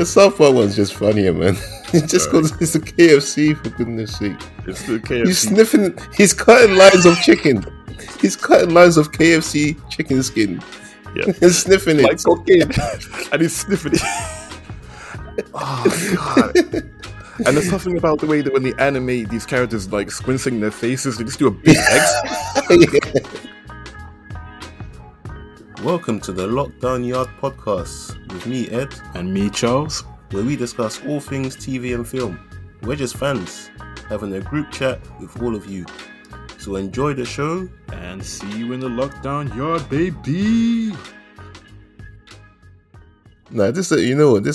The South Park one's just funnier, man. It's just because it's a KFC, for goodness sake. It's the KFC. He's sniffing. He's cutting lines of chicken. He's cutting lines of KFC chicken skin. Yeah. He's sniffing it. Like cocaine. And he's sniffing it. Oh, God. And there's something about the way that when they animate these characters, like, squinting their faces, they just do a big X. Welcome to the Lockdown Yard Podcast with me, Ed. And me, Charles. Where we discuss all things TV and film. We're just fans, having a group chat with all of you. So enjoy the show. And see you in the Lockdown Yard, baby! Nah, this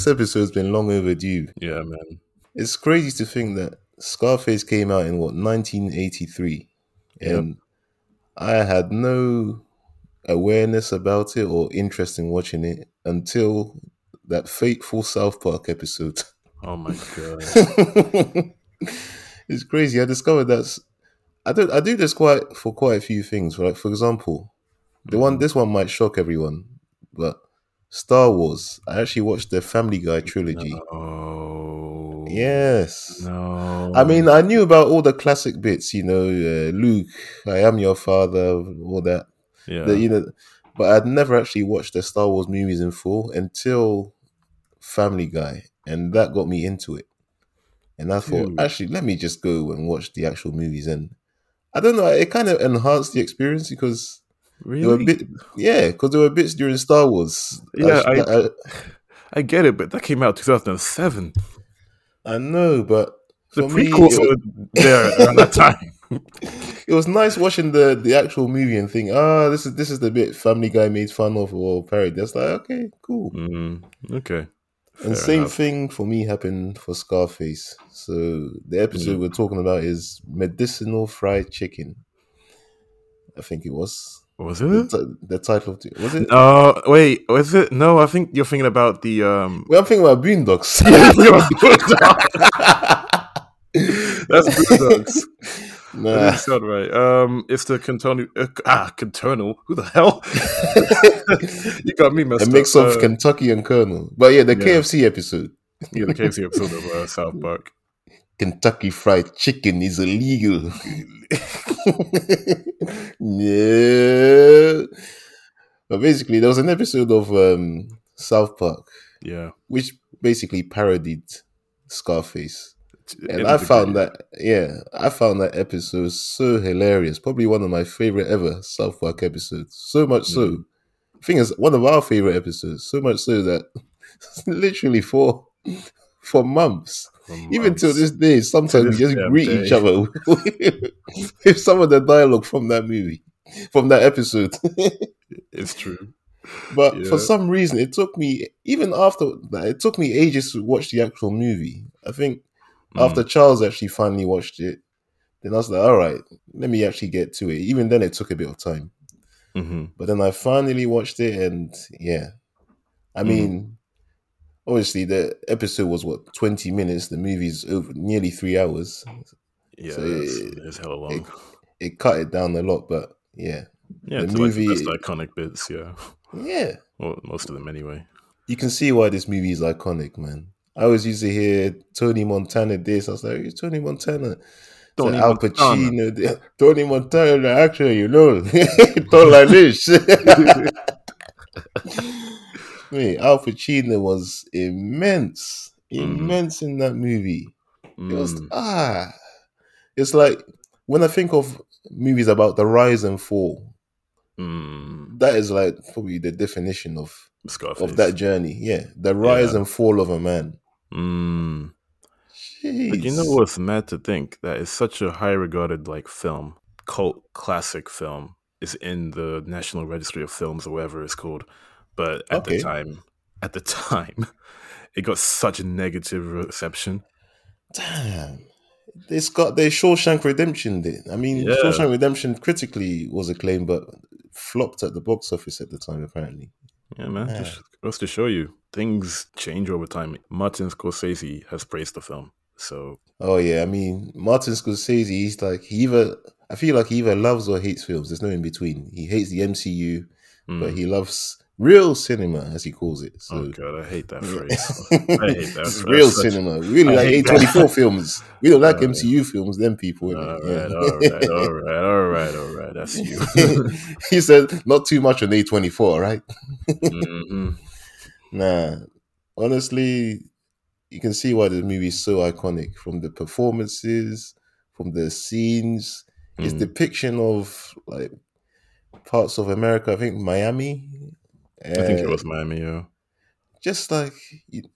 episode's been long overdue. Yeah, man. It's crazy to think that Scarface came out in, 1983? Yep. And I had no awareness about it or interest in watching it until that fateful South Park episode. Oh, my God. It's crazy. I discovered that I do this for quite a few things. Like, for example, this one might shock everyone, but Star Wars. I actually watched the Family Guy trilogy. Yes. No. I mean, I knew about all the classic bits, Luke, I am your father, all that. Yeah. But I'd never actually watched the Star Wars movies in full until Family Guy, and that got me into it. And I thought, actually, let me just go and watch the actual movies. And I don't know, it kind of enhanced the experience because there were bits during Star Wars. Yeah, I get it, but that came out in 2007. I know, but the prequels were there at that time. It was nice watching the actual movie and think, this is the bit Family Guy made fun of or parody. That's like, okay, cool. Mm-hmm. Okay. Fair and same enough. Thing for me happened for Scarface. So the episode we're talking about is Medicinal Fried Chicken. I think it was. Was it? The title of it. Was it? Wait, was it? No, I think you're thinking about the... I'm thinking about Boondocks. That's Boondocks. Nah. That sounds right. It's the Conturnal... Conturnal? Who the hell? You got me messed up. A mix of Kentucky and Colonel. But yeah, the KFC episode. Yeah, the KFC episode of South Park. Kentucky Fried Chicken is illegal. Yeah. But basically, there was an episode of South Park, which basically parodied Scarface. And I found that episode so hilarious. Probably one of my favorite ever South Park episodes. So much so. I think it's one of our favorite episodes. So much so that literally for months... Even till this day, sometimes we just greet each other with some of the dialogue from that movie, from that episode. It's true. But for some reason, it took me ages to watch the actual movie. I think after Charles actually finally watched it, then I was like, all right, let me actually get to it. Even then, it took a bit of time. Mm-hmm. But then I finally watched it, and I mean... Obviously, the episode was 20 minutes. The movie's over nearly 3 hours. Yeah, so it's hella long. It cut it down a lot, but the movie is iconic bits. Yeah, yeah. Well, most of them anyway. You can see why this movie is iconic, man. I always used to hear Tony Montana this. I was like, it's Tony Montana. Tony Al Pacino. Tony Montana, the actor, Don't like this. Al Pacino was immense in that movie. It was it's like when I think of movies about the rise and fall, that is like probably the definition of Scarface. Of that journey. Yeah, the rise and fall of a man. But you know what's mad to think that it's such a high regarded film, cult classic film. It's in the National Registry of Films or whatever it's called. But at the time, it got such a negative reception. Damn. They Shawshank Redemption did. I mean, Shawshank Redemption critically was acclaimed, but flopped at the box office at the time, apparently. Yeah, man. Just goes to show you, things change over time. Martin Scorsese has praised the film. So. Oh, yeah. I mean, Martin Scorsese, he's like, I feel like he either loves or hates films. There's no in between. He hates the MCU, but he loves Real cinema, as he calls it. So. Oh, God, I hate that phrase. I hate that phrase. Real cinema. We really like A24 films. We don't like MCU films, them people. All right. That's you. He said, not too much on A24, right? Mm-hmm. Nah. Honestly, you can see why the movie is so iconic, from the performances, from the scenes, its depiction of like parts of America. I think Miami. I think it was Miami, yeah. Just like, you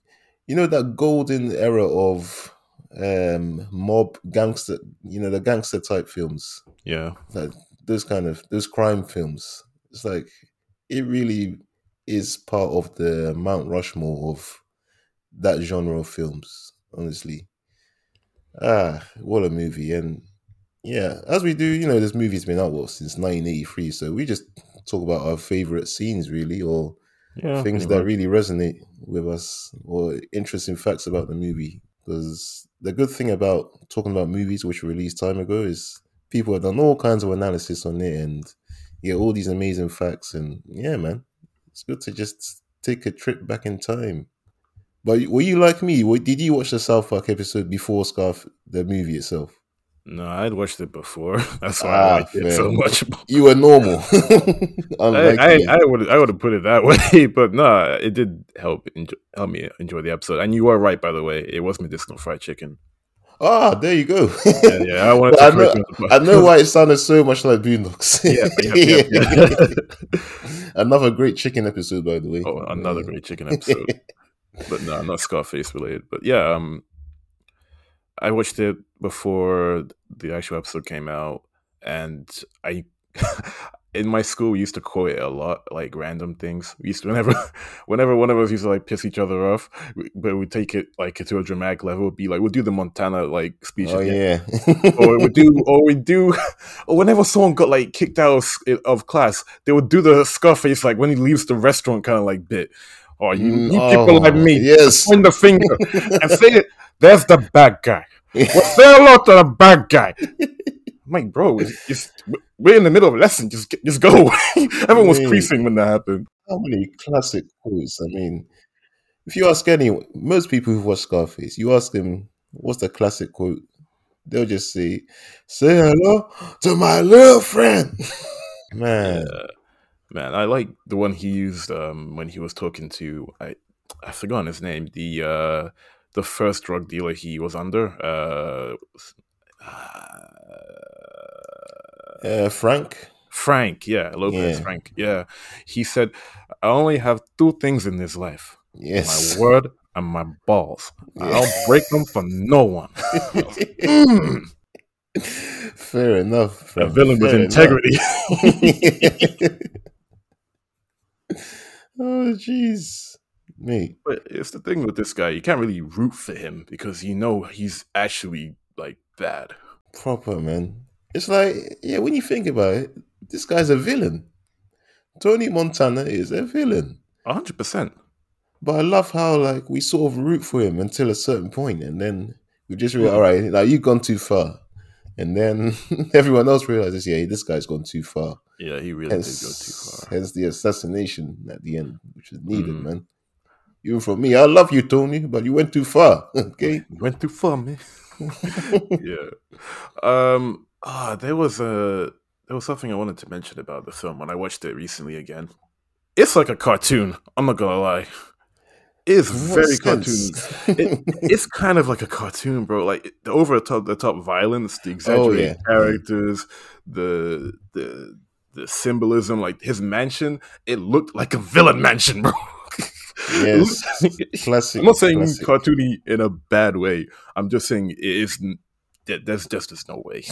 know, that golden era of mob gangster, you know, the gangster type films. Yeah. Like those crime films. It's like, it really is part of the Mount Rushmore of that genre of films, honestly. Ah, what a movie. And yeah, as we do, you know, this movie's been out, since 1983, so we just talk about our favorite scenes, really, or things that really resonate with us, or interesting facts about the movie. Because the good thing about talking about movies which were released time ago is people have done all kinds of analysis on it and get all these amazing facts. And yeah, man, it's good to just take a trip back in time. But were you like me? Did you watch the South Park episode before the movie itself? No, I'd watched it before. That's why I liked it so much. You were normal. I would have put it that way, but no, it did help me enjoy the episode. And you were right, by the way. It was medicinal fried chicken. Ah, there you go. Yeah, I know why it sounded so much like Boondocks. Yeah. Another great chicken episode, by the way. Oh, another great chicken episode. But no, not Scarface related. But yeah, I watched it before the actual episode came out, and I in my school we used to quote it a lot, like random things. We used to whenever one of us used to like piss each other off, but we take it like to a dramatic level. It'd be like, we'll do the Montana like speech again. or whenever someone got like kicked out of class, they would do the Scarface like when he leaves the restaurant kind of like bit. Oh, you people like me, point the finger and say it. There's the bad guy. Well, say hello to the bad guy. I'm like, bro, we're in the middle of a lesson. Just go away. Everyone was creasing when that happened. How many classic quotes? I mean, if you ask anyone, most people who've watched Scarface, you ask them, what's the classic quote? They'll just say hello to my little friend. Man. Man, I like the one he used when he was talking to, I forgot his name, the first drug dealer he was under. Frank, yeah. Lopez, yeah. Frank, yeah. He said, I only have two things in this life. Yes. My word and my balls. Yeah. I'll break them for no one. Fair enough. A villain with integrity. Oh, jeez. Me. But it's the thing with this guy, you can't really root for him because you know he's actually like bad. Proper, man. It's like, yeah, when you think about it, this guy's a villain. Tony Montana is a villain. 100%. But I love how like we sort of root for him until a certain point, and then we just realize, all right, like, you've gone too far. And then everyone else realizes, yeah, this guy's gone too far. Yeah, he really did go too far. Hence the assassination at the end, which is needed, man. Even for me, I love you, Tony, but you went too far. Okay, you went too far, man. Yeah. There was something I wanted to mention about the film when I watched it recently again. It's like a cartoon. I'm not gonna lie. It's very cartoon. It's kind of like a cartoon, bro. Like over the top violence, the exaggerated characters, the symbolism. Like his mansion, it looked like a villain mansion, bro. Yes, classic. I'm not saying cartoony in a bad way. I'm just saying it isn't. There's no way.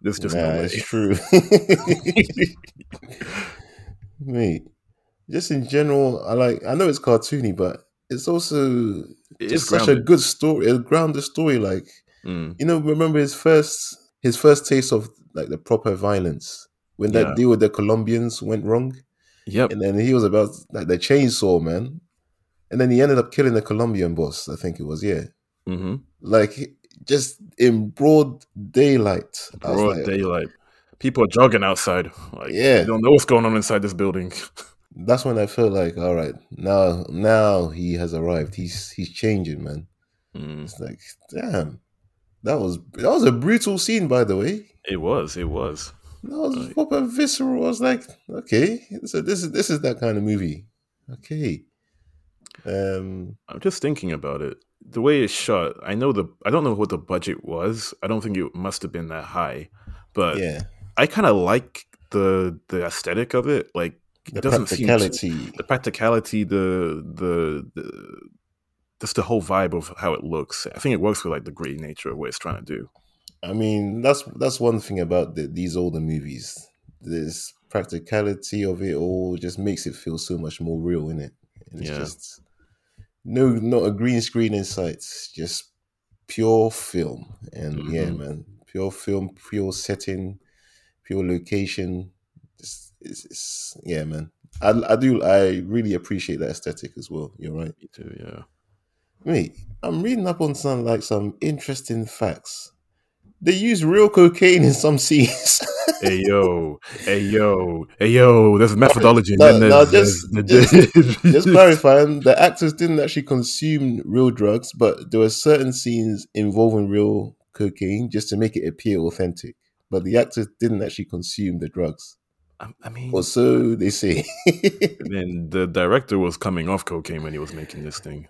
There's just no way. It's true. Mate, just in general, I know it's cartoony, but it's also it's such a good story. A grounded story, like you know. Remember his first taste of like the proper violence when that deal with the Colombians went wrong. Yep. And then he was about like the chainsaw, man. And then he ended up killing the Colombian boss, I think it was, yeah. Mm-hmm. Like, just in broad daylight. Broad daylight. People are jogging outside. Like, yeah. They don't know what's going on inside this building. That's when I felt like, all right, now he has arrived. He's changing, man. It's like, damn, that was a brutal scene, by the way. It was. That was proper visceral. I was like, okay, so this is that kind of movie. Okay. I'm just thinking about it. The way it's shot, I don't know what the budget was. I don't think it must have been that high, but yeah. I kind of like the aesthetic of it. Like it doesn't seem the practicality, the just the whole vibe of how it looks. I think it works with like the gritty nature of what it's trying to do. I mean, that's one thing about these older movies. This practicality of it all just makes it feel so much more real, innit? And it's just not a green screen in sight, just pure film. And yeah, man, pure film, pure setting, pure location. It's yeah, man. I really appreciate that aesthetic as well. You're right. Me too, yeah. Mate, I'm reading up on some interesting facts. They use real cocaine in some scenes. Hey yo! There's methodology. Just clarifying, the actors didn't actually consume real drugs, but there were certain scenes involving real cocaine just to make it appear authentic. But the actors didn't actually consume the drugs. I mean, or so they say. Then the director was coming off cocaine when he was making this thing.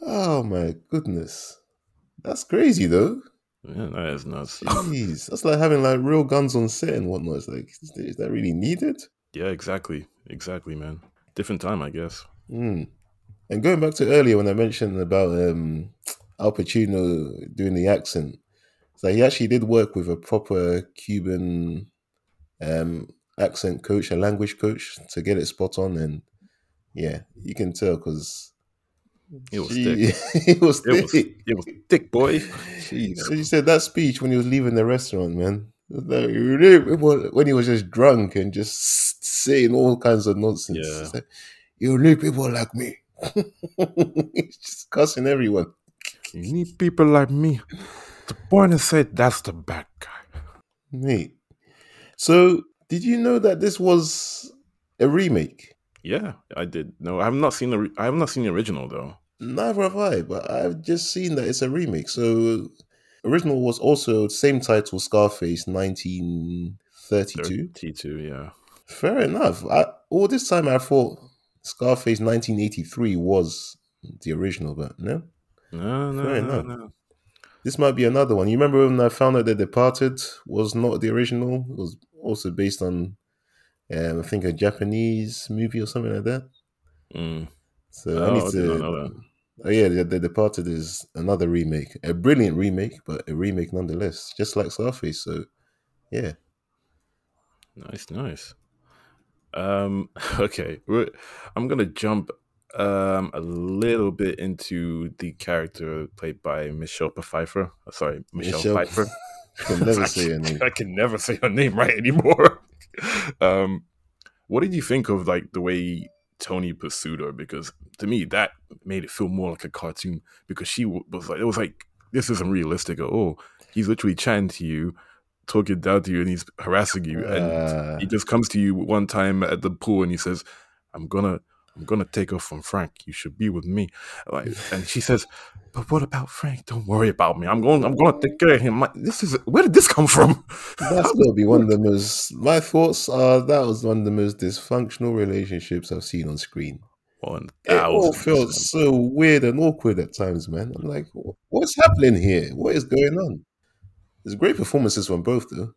Oh my goodness, that's crazy though. Yeah, that is nuts. Jeez, that's like having like real guns on set and whatnot. It's like, is that really needed? Yeah, exactly, man. Different time, I guess. And going back to earlier when I mentioned about Al Pacino doing the accent, so he actually did work with a proper Cuban accent coach, a language coach, to get it spot on. And yeah, you can tell because. It was thick, boy. Jeez. So you said that speech when he was leaving the restaurant, man. When he was just drunk and just saying all kinds of nonsense. Yeah. Like, you need people like me. He's just cussing everyone. You need people like me. The point is said, that's the bad guy. Mate. So, did you know that this was a remake? Yeah, I did. No, I have not seen the original though. Neither have I, but I've just seen that it's a remake. So, original was also same title, Scarface, 1932. 32, yeah. Fair enough. All this time I thought Scarface 1983 was the original, but no. Fair enough. No. This might be another one. You remember when I found out that The Departed was not the original? It was also based on. I think a Japanese movie or something like that. So I need to. I didn't know that. Oh yeah, The Departed is another remake, a brilliant remake, but a remake nonetheless, just like Scarface. So, yeah. Nice. Okay, I'm gonna jump a little bit into the character played by Michelle Pfeiffer. I can never say her name right anymore. What did you think of like the way Tony pursued her? Because to me, that made it feel more like a cartoon. Because she was like, it was like, this isn't realistic at all. He's literally chatting to you, talking down to you, and he's harassing you. And he just comes to you one time at the pool, and he says, "I'm gonna take her from Frank. You should be with me." Like, and she says, "But what about Frank? Don't worry about me. I'm going to take care of him." Like, where did this come from? That's going to be one of the most. My thoughts are that was one of the most dysfunctional relationships I've seen on screen. 1,000%. It all felt so weird and awkward at times, man. I'm like, what's happening here? What is going on? There's great performances from both, though.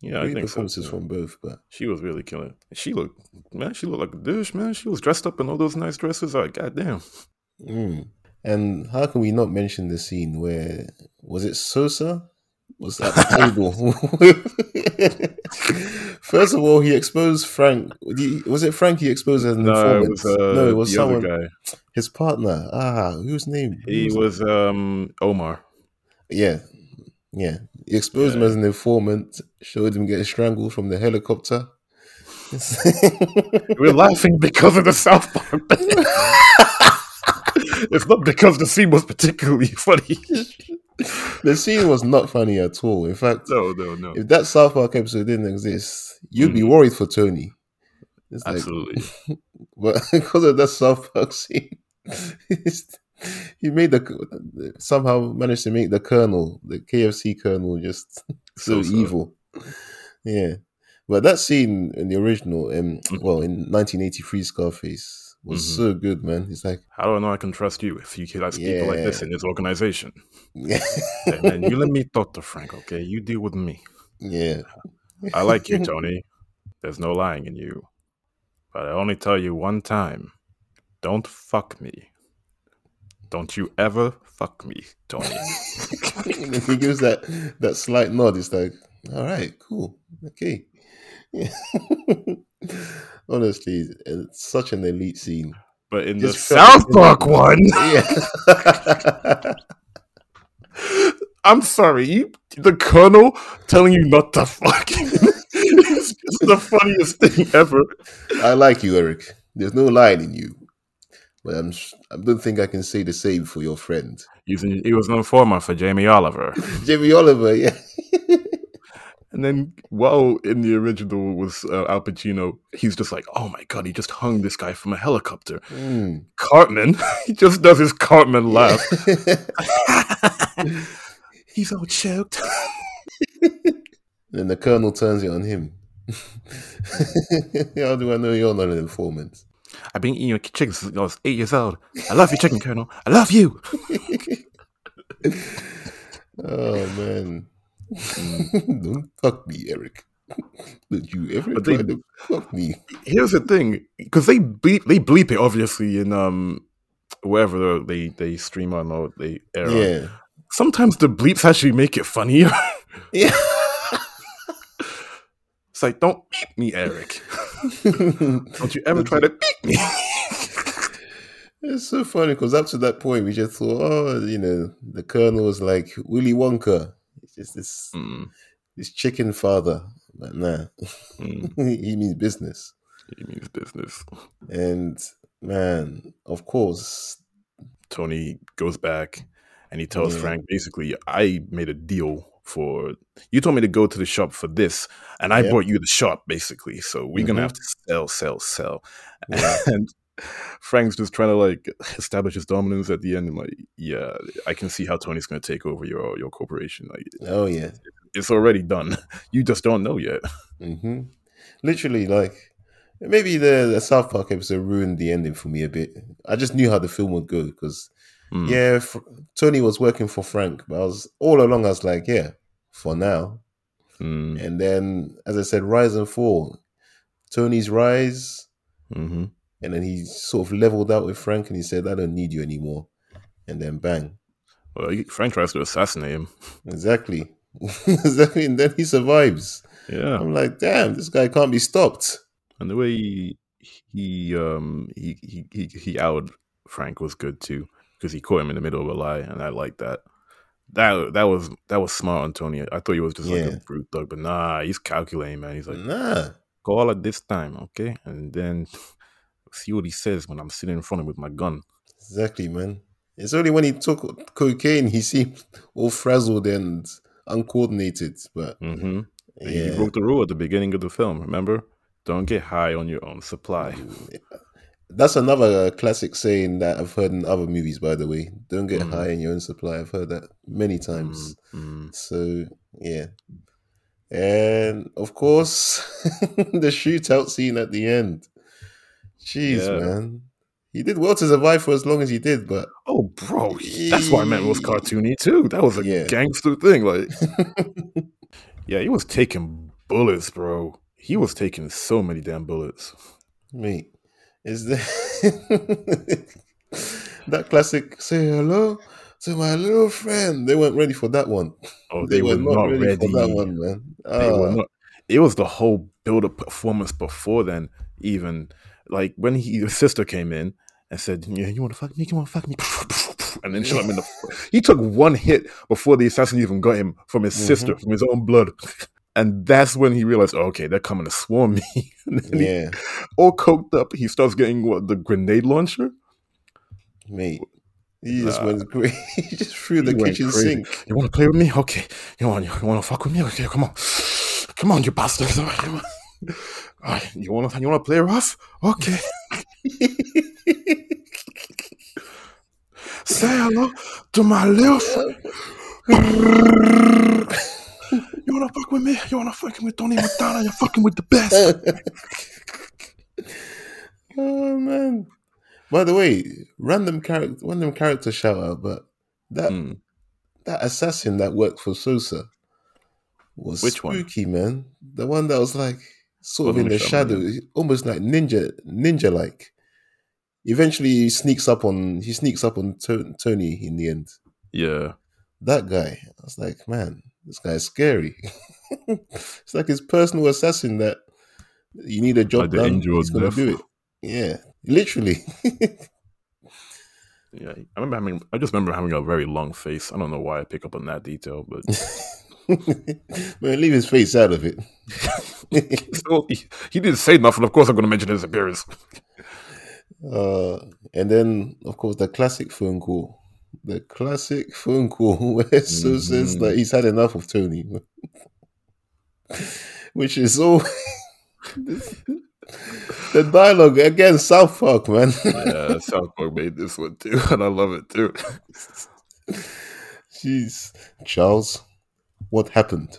Yeah, I think performances so, from both, but she was really killing. She looked like a douche, man. She was dressed up in all those nice dresses. Like, goddamn. And how can we not mention the scene where was it Sosa? Was at the table? First of all, he exposed Frank. Was it Frank he exposed as an informant? No, it was someone. Guy. His partner. Whose name? He was Omar. Yeah. He exposed him as an informant, showed him getting strangled from the helicopter. We're laughing because of the South Park. It's not because the scene was particularly funny. The scene was not funny at all. In fact, no. If that South Park episode didn't exist, you'd be worried for Tony. It's absolutely. Like, but because of that South Park scene, he made the somehow managed to make the Colonel, the KFC Colonel, just so evil. Yeah, but that scene in the original, in 1983 Scarface was so good, man. It's like, how do I know I can trust you if you like people like this in this organization? Yeah, hey, man, you let me talk to Frank, okay? You deal with me. Yeah, I like you, Tony. There's no lying in you. But I only tell you one time, don't fuck me. Don't you ever fuck me, Tony. If he gives that slight nod, it's like, all right, cool, okay. Yeah. Honestly, it's such an elite scene. But in the South Park one... Yeah. I'm sorry, the Colonel telling you not to fuck him. It's just the funniest thing ever. I like you, Eric. There's no lying in you. But I don't think I can say the same for your friend. He was an informer for Jamie Oliver. Jamie Oliver, yeah. And then, while in the original was Al Pacino, he's just like, oh my God, he just hung this guy from a helicopter. Mm. Cartman, he just does his Cartman laugh. He's all choked. Then the Colonel turns it on him. How do I know you're not an informant? I've been eating your chicken since I was 8 years old. I love your chicken, Colonel. I love you. Oh, man. Don't fuck me, Eric. Don't you ever try to fuck me. Here's the thing. Because they bleep it, obviously, in wherever they stream on or they air on. Sometimes the bleeps actually make it funnier. Yeah. It's like, don't beat me, Eric. Don't you ever try to beat me. It's so funny because up to that point, we just thought, the Colonel was like Willy Wonka. It's just this chicken father. But nah, he means business. He means business. And man, of course, Tony goes back and he tells Frank, basically, I made a deal. You told me to go to the shop for this, and I bought you the shop, basically. So we're gonna have to sell. Yeah. And Frank's just trying to like establish his dominance at the end. And like, yeah, I can see how Tony's gonna take over your corporation. Like, oh yeah, it's already done. You just don't know yet. Mm-hmm. Literally, like maybe the South Park episode ruined the ending for me a bit. I just knew how the film would go because. Mm. Yeah, Tony was working for Frank, but I was like, yeah, for now. Mm. And then, as I said, rise and fall. Tony's rise, and then he sort of leveled out with Frank, and he said, I don't need you anymore. And then bang. Well, Frank tries to assassinate him. Exactly. And then he survives. Yeah, I'm like, damn, this guy can't be stopped. And the way he outed Frank was good too. Because he caught him in the middle of a lie, and I like that. That was smart, Antonio. I thought he was just like a brute dog, but nah, he's calculating, man. He's like, nah, call it this time, okay? And then see what he says when I'm sitting in front of him with my gun. Exactly, man. It's only when he took cocaine he seemed all frazzled and uncoordinated. But he broke the rule at the beginning of the film. Remember, don't get high on your own supply. Yeah. That's another classic saying that I've heard in other movies, by the way. Don't get high in your own supply. I've heard that many times. So, yeah. And, of course, the shootout scene at the end. Jeez, man. He did well to survive for as long as he did, but... Oh, bro. That's why I meant it was cartoony, too. That was a gangster thing. Like, yeah, he was taking bullets, bro. He was taking so many damn bullets. Mate. Is that classic, say hello to my little friend. They weren't ready for that one. Oh, they were not ready for that one, man. It was the whole build-up performance before then, even. Like, when his sister came in and said, yeah, you want to fuck me? Come on, fuck me. And then shot him in the... He took one hit before the assassin even got him from his sister, from his own blood. And that's when he realized, oh, okay, they're coming to swarm me. And then he, all coked up, he starts getting the grenade launcher. Mate, he just went crazy. He just threw the kitchen sink. You want to play with me? Okay. You want to fuck with me? Okay, come on. Come on, you bastards. You want to play rough? Okay. Say hello to my little friend. You want to fuck with me? You want to fucking with Tony Montana? You're fucking with the best. Oh, man. By the way, random character shout out, but that assassin that worked for Sosa was Which spooky, one? Man. The one that was like sort of in the shadow, almost like ninja-like. Eventually, he sneaks up on Tony in the end. Yeah, that guy. I was like, man, this guy's scary. It's like his personal assassin that you need a job like done. He's gonna do it. Yeah, literally. Yeah, I just remember having a very long face. I don't know why I pick up on that detail, but. Man, leave his face out of it. So he didn't say nothing. Of course, I'm going to mention his appearance. And then, of course, the classic phone call where Sue says that he's had enough of Tony, which is all the dialogue again. South Park, man. Yeah, South Park made this one too, and I love it too. Jeez, Charles. What happened?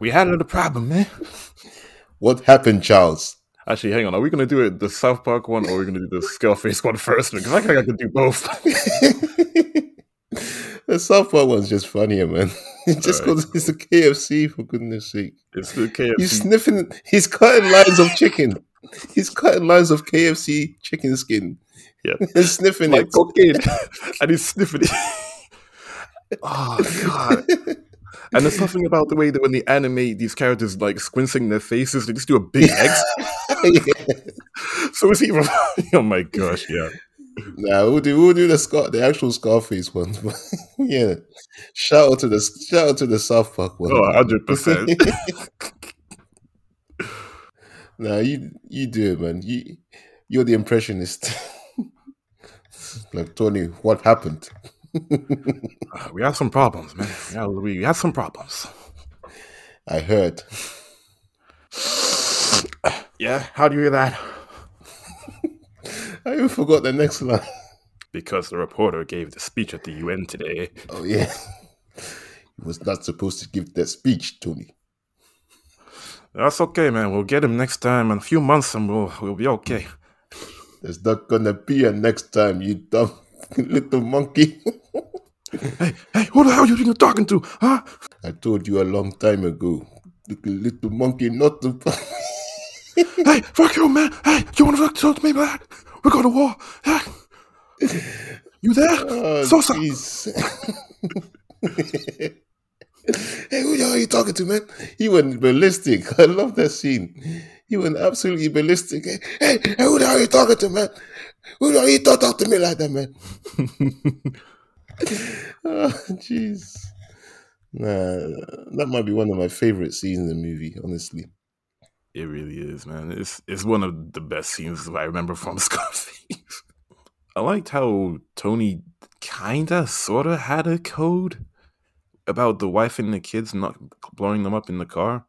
We had another problem, man. What happened, Charles? Actually, hang on. Are we going to do it the South Park one or are we going to do the Scarface one first? Because I think I can do both. The South Park one's just funnier, man. It's just because it's the KFC, for goodness sake. It's the KFC. He's sniffing. He's cutting lines of chicken. He's cutting lines of KFC chicken skin. Yeah. And sniffing like it. Cocaine. And he's sniffing it. Oh, God. And there's something about the way that when they animate these characters, like squinting their faces, they just do a big X. Yeah. So it's even. Oh my gosh! Yeah. Nah, we'll do the actual Scarface one. Yeah. Shout out to the South Park one. Oh, 100%. Nah, you do it, man. You're the impressionist. Like Tony, what happened? We have some problems, man. Yeah, we have some problems. I heard. Yeah, how do you hear that? I even forgot the next line. Because the reporter gave the speech at the UN today. Oh, yeah. He was not supposed to give that speech, Tony. That's okay, man. We'll get him next time in a few months and we'll be okay. There's not gonna be a next time, you dumb little monkey. Hey, who the hell you think you're talking to, huh? I told you a long time ago, little monkey, not to. Hey, fuck you, man. Hey, you want to talk to me, man? We're going to war. Hey. You there? Oh, Sosa. Hey, who the hell are you talking to, man? He went ballistic. I love that scene. He went absolutely ballistic. Hey, who the hell are you talking to, man? Who the hell are you talking to me like that, man? Oh, jeez. Nah, that might be one of my favorite scenes in the movie, honestly. It really is, man. It's one of the best scenes that I remember from Scarface. I liked how Tony kinda, sorta had a code about the wife and the kids not blowing them up in the car.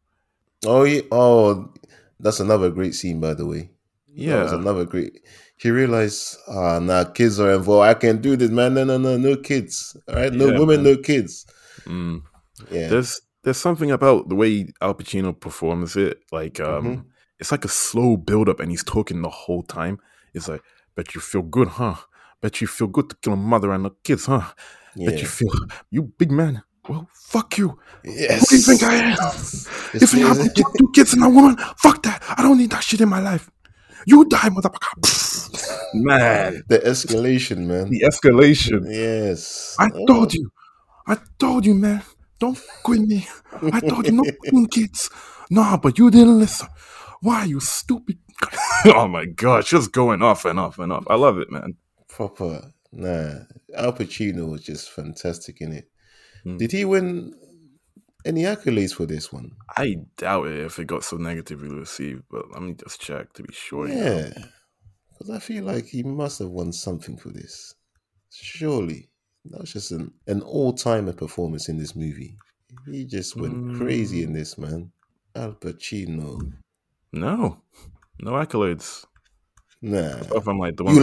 Oh, yeah. Oh, that's another great scene, by the way. Yeah. That was another great... He realized, kids are involved. I can't do this, man. No kids. All right? No women, man. No kids. Mm. Yeah. There's something about the way Al Pacino performs it. Like, it's like a slow build-up, and he's talking the whole time. It's like, bet you feel good, huh? Bet you feel good to kill a mother and the kids, huh? Yeah. Bet you feel... You big man. Well, fuck you. Yes. Who do you think I am? You think I'm gonna get two kids and a woman? Fuck that. I don't need that shit in my life. You die, motherfucker. Man. The escalation, man. The escalation. Yes. I told you, man. Don't fuck with me. I told you, no fucking kids. Nah, but you didn't listen. Why, you stupid? Oh, my gosh. Just going off and off and off. I love it, man. Proper. Nah. Al Pacino was just fantastic in it. Did he win any accolades for this one? I doubt it if it got so negatively received, but let me just check to be sure. Yeah, because I feel like he must have won something for this. Surely. That was just an all-timer performance in this movie. He just went crazy in this, man. Al Pacino. No accolades. Nah. From, like, the one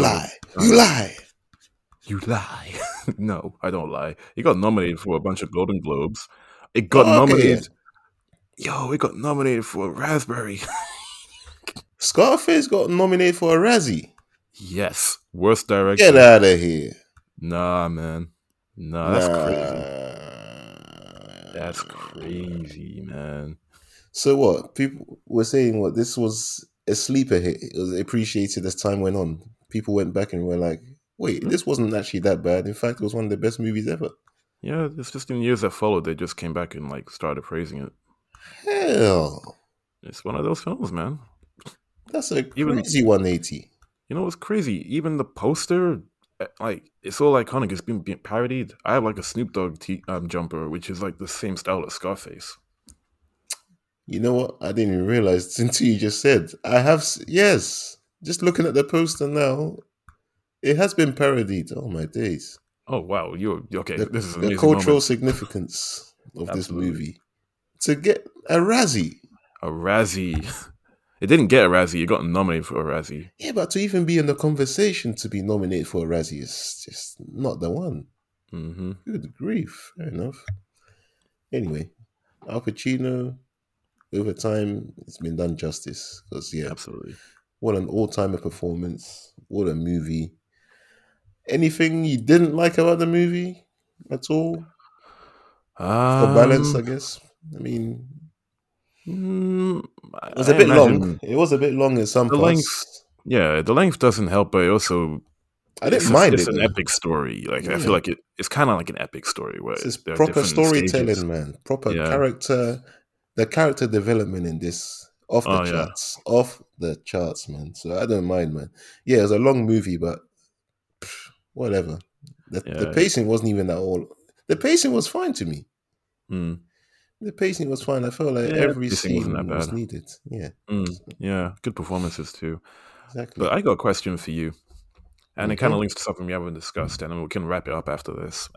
you lie. No, I don't lie. He got nominated for a bunch of Golden Globes. It got nominated. Yo, it got nominated for a Raspberry. Scarface got nominated for a Razzie. Yes, worst director. Get out of here. Nah, man. Nah, that's crazy. That's crazy, man. So what? People were saying what this was a sleeper hit. It was appreciated as time went on. People went back and were like, wait, this wasn't actually that bad. In fact, it was one of the best movies ever. Yeah, it's just in years that followed, they just came back and like started praising it. Hell. It's one of those films, man. That's a crazy 180. You know what's crazy? Even the poster, like, it's all iconic. It's been parodied. I have like a Snoop Dogg jumper, which is like the same style as Scarface. You know what? I didn't even realize until you just said. I have, yes. Just looking at the poster now, it has been parodied. Oh my days! Oh wow! You're okay. This is the cultural significance of this movie. To get a Razzie. A Razzie. It didn't get a Razzie. It got nominated for a Razzie. Yeah, but to even be in the conversation to be nominated for a Razzie is just not the one. Mm-hmm. Good grief. Fair enough. Anyway, Al Pacino. Over time, it's been done justice. Because, yeah, absolutely. What an all-timer performance. What a movie. Anything you didn't like about the movie at all? For balance, I guess. I mean, it was a bit long. It was a bit long in some parts. The length doesn't help, but also... I didn't mind it. It's an epic story. I feel like it's kind of like an epic story. Where it's proper storytelling, stages. Man. Proper character... The character development in this, off the charts, man. So I don't mind, man. Yeah, it was a long movie, but whatever. The pacing wasn't even at all. The pacing was fine to me. Mm. The pacing was fine. I felt like every scene was needed. Yeah. Mm. Yeah, good performances too. Exactly. But I got a question for you. And it kind of links to something we haven't discussed, and we can wrap it up after this.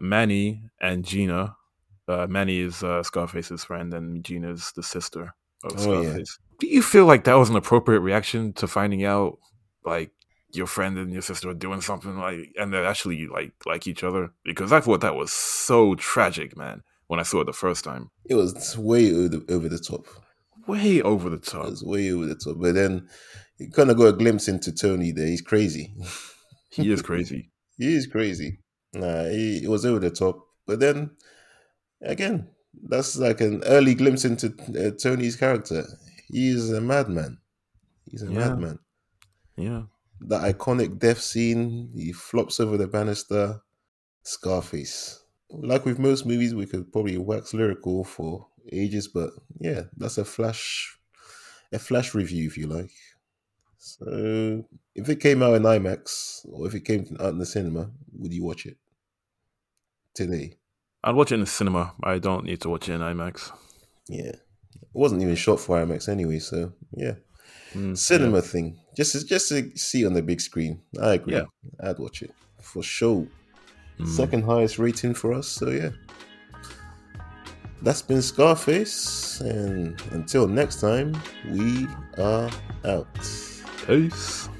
Manny and Gina... Manny is Scarface's friend and Gina's the sister of Scarface. Yeah. Do you feel like that was an appropriate reaction to finding out like your friend and your sister are doing something like and they're actually like each other? Because I thought that was so tragic, man, when I saw it the first time. It was way over the top. Way over the top. It was way over the top. But then you kind of got a glimpse into Tony there. He's crazy. He is crazy. Nah, it was over the top. But then... Again, that's like an early glimpse into Tony's character. He's a madman. Yeah. The iconic death scene, he flops over the banister. Scarface. Like with most movies, we could probably wax lyrical for ages, but yeah, that's a flash review, if you like. So, if it came out in IMAX, or if it came out in the cinema, would you watch it today? I'd watch it in the cinema. I don't need to watch it in IMAX. Yeah. It wasn't even shot for IMAX anyway, so yeah. Cinema thing. Just to see on the big screen. I agree. Yeah. I'd watch it for sure. Second highest rating for us, so yeah. That's been Scarface, and until next time, we are out. Peace.